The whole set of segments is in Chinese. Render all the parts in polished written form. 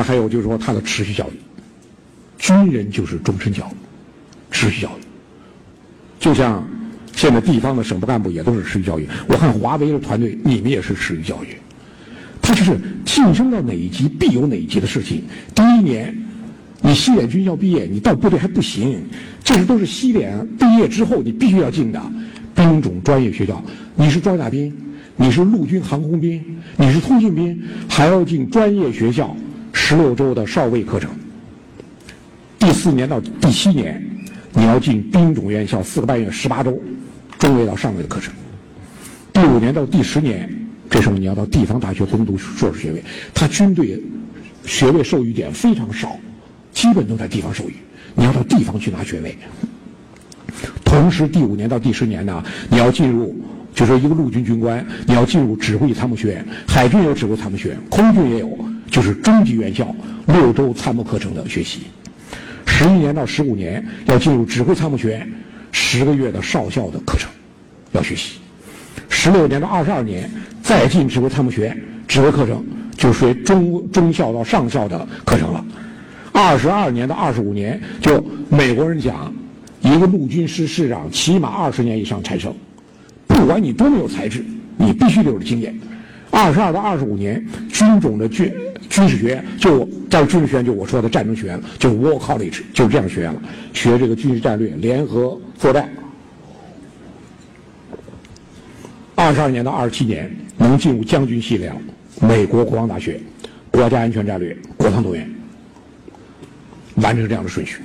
然还有就是说它的持续教育，军人就是终身教育，持续教育，就像现在地方的省部干部也都是持续教育。我看华为的团队，你们也是持续教育，它就是晋升到哪一级必有哪一级的事情。第一年你西点军校毕业，你到部队还不行，这是都是西点毕业之后你必须要进的兵种专业学校。你是装甲兵，你是陆军航空兵，你是通信兵，还要进专业学校16周的少尉课程。第4年到第7年，你要进兵种院校4个半月18周中尉到上尉的课程。第5年到第10年，这时候你要到地方大学攻读硕士学位。他军队学位授予点非常少，基本都在地方授予，你要到地方去拿学位。同时第5年到第10年呢，你要进入，就说一个陆军军官，你要进入指挥参谋学院，海军有指挥参谋学院，空军也有，就是中级院校6周参谋课程的学习。11年到15年要进入指挥参谋学院10个月的少校的课程要学习。16年到22年再进指挥参谋学院，指挥课程就属于中校到上校的课程了。22年到25年，就美国人讲一个陆军师师长起码20年以上才升，不管你多么有才智，你必须得有经验。22到25年，军种的军事学院，就在军事学院，就我说的战争学院了，就是 War College， 就是这样学院了，学这个军事战略、联合作战。22年到27年能进入将军系列了，美国国防大学、国家安全战略、国防动员，完成这样的顺序。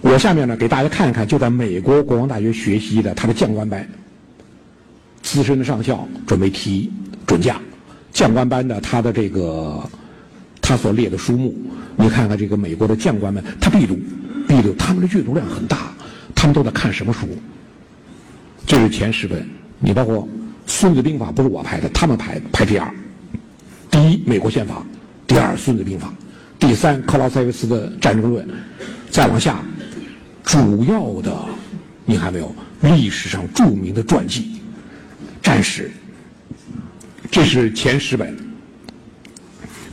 我下面呢给大家看一看，就在美国国防大学学习的他的将官班，资深的上校准备提准将，将官班的他的这个他所列的书目，你看看这个美国的将官们，他必读，他们的阅读量很大，他们都在看什么书？这是前10本，你包括《孙子兵法》，不是我排的，他们排第二。第1，美国宪法；第2，《孙子兵法》；第3，克劳塞维茨的《战争论》。再往下，主要的，你看没有？历史上著名的传记、战史，这是前10本，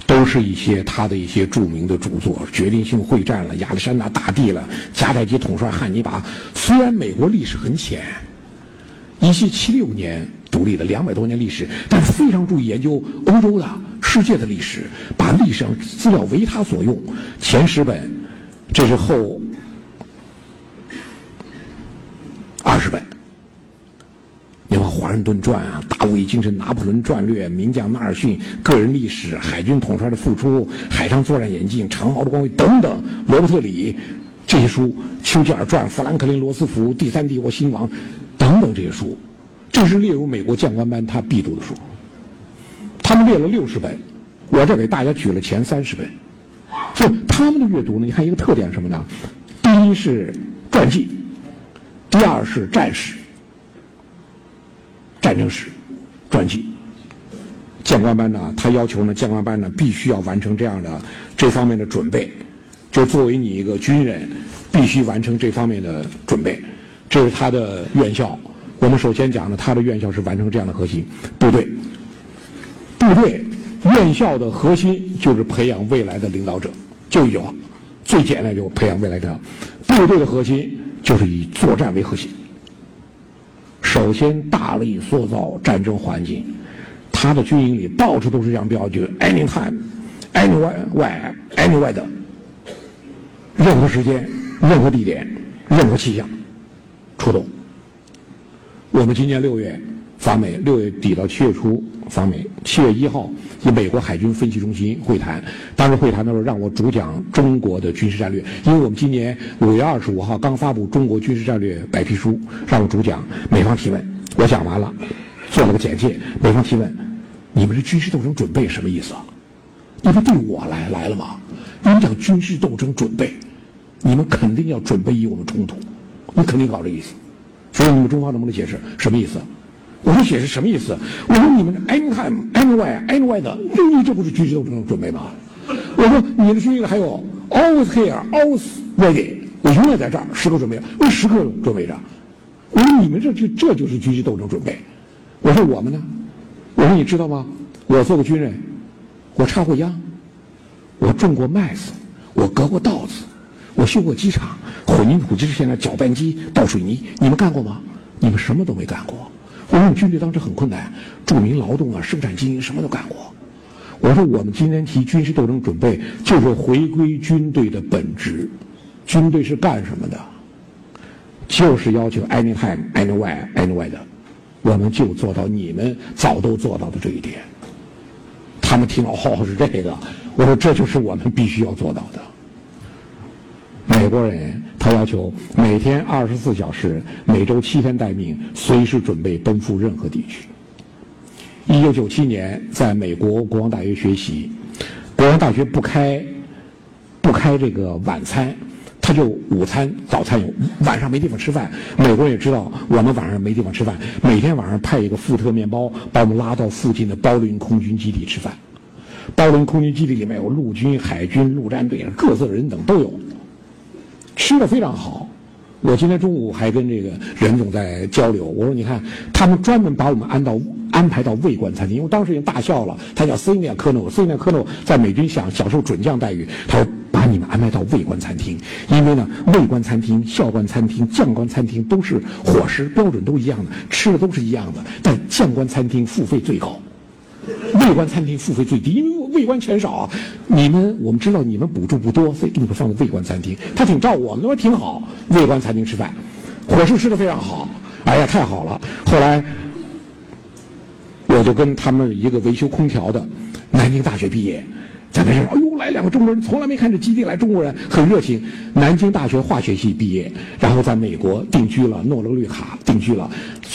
都是一些他的一些著名的著作，决定性会战了、亚历山大大帝了、迦太基统帅汉尼拔。虽然美国历史很浅，1776年独立的200多年历史，但是非常注意研究欧洲的、世界的历史，把历史上资料为他所用。前10本，这是后20本，你看《华盛顿传》啊，《大卫精神》、《拿破仑战略》、名将纳尔逊个人历史、海军统帅的付出、海上作战演进、长矛的光辉等等，罗伯特里这些书，《丘吉尔传》、富兰克林·罗斯福、《第三帝国新王》等等这些书，这是列入美国将官班他必读的书。他们列了60本，我这给大家举了前30本。所以他们的阅读呢，你看一个特点是什么呢？第1是传记，第2是战史、战争史、传记。将官班呢，他要求呢，将官班呢必须要完成这样的这方面的准备，就作为你一个军人，必须完成这方面的准备。这是他的院校。我们首先讲呢，他的院校是完成这样的核心部队。部队院校的核心就是培养未来的领导者，就有最简单就培养未来的。部队的核心就是以作战为核心，首先大力塑造战争环境。他的军营里到处都是这样标记 ：anytime、anywhere、anywhere， 任何时间、任何地点、任何气象出动。我们今年6月访美，6月底到7月初访美，7月1号与美国海军分析中心会谈。当时会谈的时候让我主讲中国的军事战略，因为我们今年5月25号刚发布中国军事战略白皮书，让我主讲。美方提问，我讲完了，做了个简介。美方提问，你们这军事斗争准备什么意思啊？你们对我来了吗？你们讲军事斗争准备，你们肯定要准备与我们冲突，你肯定搞这意思。所以你们中方能不能解释什么意思？我说解释什么意思？我说你们 anytime、anywhere、anywhere 的，你这不是军事斗争准备吗？我说你的军营还有 always here、always ready， 我永远在这儿，时刻准备，我时刻准备着。我说你们这就是军事斗争准备。我说我们呢？我说你知道吗？我做个军人，我插过秧，我种过麦子，我割过稻子，我修过机场，混凝土机是现在搅拌机倒水泥，你们干过吗？你们什么都没干过。我说我们军队当时很困难，著名劳动啊，生产经营什么都干过。我说我们今天提军事斗争准备，就是回归军队的本质。军队是干什么的？就是要求 anytime anywhere anywhere 的，我们就做到你们早都做到的这一点。他们听到哦是这个，我说这就是我们必须要做到的。美国人他要求每天24小时，每周7天待命，随时准备奔赴任何地区。1997年在美国国防大学学习，国防大学不开这个晚餐。他就午餐、早餐有，晚上没地方吃饭。美国人也知道我们晚上没地方吃饭，每天晚上派一个富特面包把我们拉到附近的包林空军基地吃饭。包林空军基地里面有陆军、海军、陆战队，各色人等都有，吃的非常好。我今天中午还跟这个任总在交流，我说你看，他们专门把我们安排到卫官餐厅，因为当时已经大校了，他叫 Synia Cerno，Synia Cerno 在美军享受准将待遇，他说把你们安排到卫官餐厅，因为呢，卫官餐厅、校官餐厅、将官餐厅都是伙食标准都一样的，吃的都是一样的，但将官餐厅付费最高，卫官餐厅付费最低，因为卫官钱少啊。我们知道你们补助不多，所以给你们放在卫官餐厅。他挺照顾我们，那挺好。卫官餐厅吃饭，伙食吃得非常好，哎呀，太好了。后来我就跟他们一个维修空调的，南京大学毕业，在那说，哎呦，来两个中国人，从来没看这基地来中国人，很热情。南京大学化学系毕业，然后在美国定居了，弄了个绿卡定居了。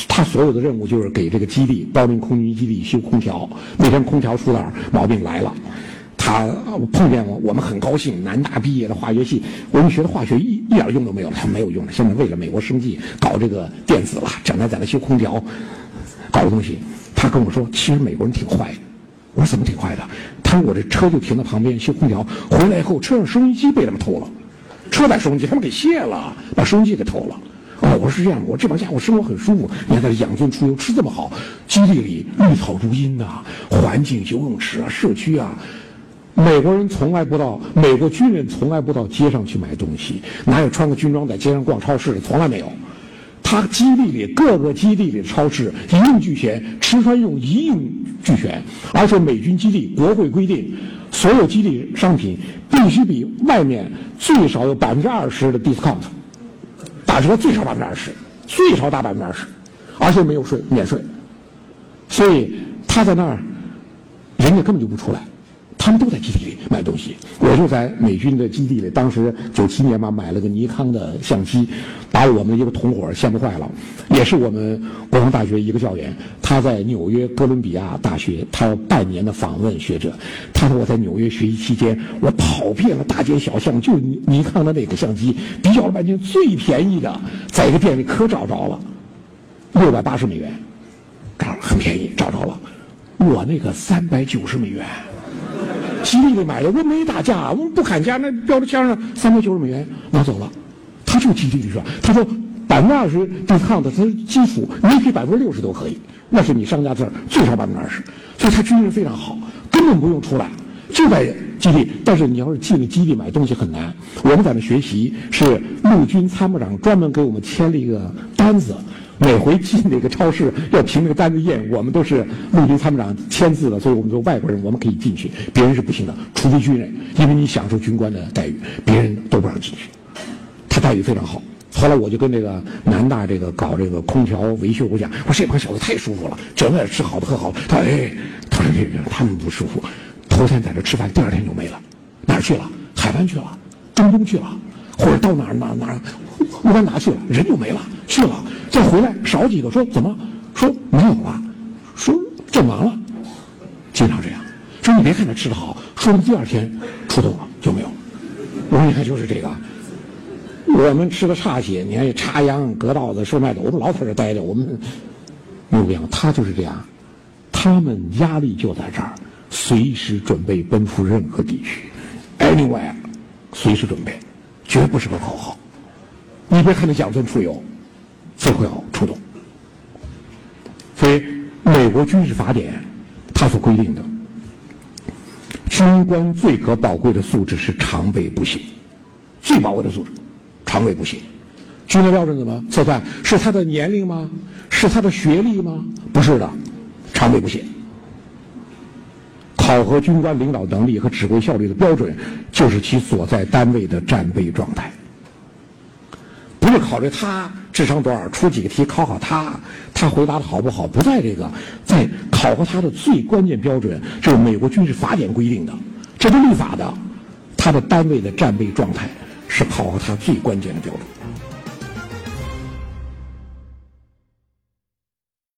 他所有的任务就是给这个基地，包林空军基地修空调。那天空调出点毛病来了，他碰见我，我们很高兴。南大毕业的化学系，我们学的化学一点用都没有了，他没有用了。现在为了美国生计，搞这个电子了，整天在那修空调，搞东西。他跟我说，其实美国人挺坏的。我说怎么挺坏的？他说我这车就停在旁边修空调，回来以后车上收音机被他们偷了，车载收音机他们给卸了，把收音机给偷了。哦，我说是这样的，我这帮家伙生活很舒服，你看他养尊处优，吃这么好，基地里绿草如茵呐，环境游泳池啊，社区啊。美国军人从来不到街上去买东西，哪有穿个军装在街上逛超市的？从来没有。他各个基地里超市一应俱全，吃穿用一应俱全。而且美军基地国会规定，所有基地商品必须比外面最少有20%的 discount， 打折最少20%，最少打20%，而且没有税，免税。所以他在那儿，人家根本就不出来，他们都在基地里买东西。我就在美军的基地里，当时97年吧，买了个尼康的相机，把我们一个同伙羡慕坏了，也是我们国防大学一个教员，他在纽约哥伦比亚大学，他有半年的访问学者。他说我在纽约学习期间，我跑遍了大街小巷，就尼康的那个相机比较了半天，最便宜的在一个店里可找着了，$680，很便宜，找着了。我那个$390，基地里买的，我没打架，我们不砍价，那标着枪上$390拿走了。他就基地里说，他说20%discount的，他是基础，你给60%都可以，那是你商家字儿，最少20%。所以他军人非常好，根本不用出来，就在基地。但是你要是进了基地买东西很难。我们在那学习，是陆军参谋长专门给我们签了一个单子。每回进那个超市要凭那个单子验，我们都是陆军参谋长签字的，所以我们说外国人我们可以进去，别人是不行的，除非军人，因为你享受军官的待遇，别人都不让进去。他待遇非常好。后来我就跟这个南大这个搞这个空调维修，我讲，我说这帮小子太舒服了，整天吃好的喝好的。他说他们不舒服，头天在这吃饭，第二天就没了，哪儿去了？海湾去了，中东去了，或者到哪儿乌干达去了，人就没了，去了再回来少几个，说怎么了？说没有了，说阵亡了，经常这样。说你别看他吃得好，说第二天出动了就没有。我说你看就是这个，我们吃的差些，你看插秧、割稻子、收麦子，我们老在这待着，我们没有变化。他就是这样，他们压力就在这儿，随时准备奔赴任何地区 ，anywhere， 随时准备，绝不是个口号。你别看他养尊处优，最后要出动。所以，美国军事法典它所规定的，军官最可宝贵的素质是常备不懈，最宝贵的素质，常备不懈。军队标准怎么测算？是他的年龄吗？是他的学历吗？不是的，常备不懈。考核军官领导能力和指挥效率的标准，就是其所在单位的战备状态。不是考虑他智商多少，出几个题考考他，他回答的好不好，不在这个，在考核他的最关键标准，就是美国军事法典规定的，这是立法的，他的单位的战备状态是考核他最关键的标准。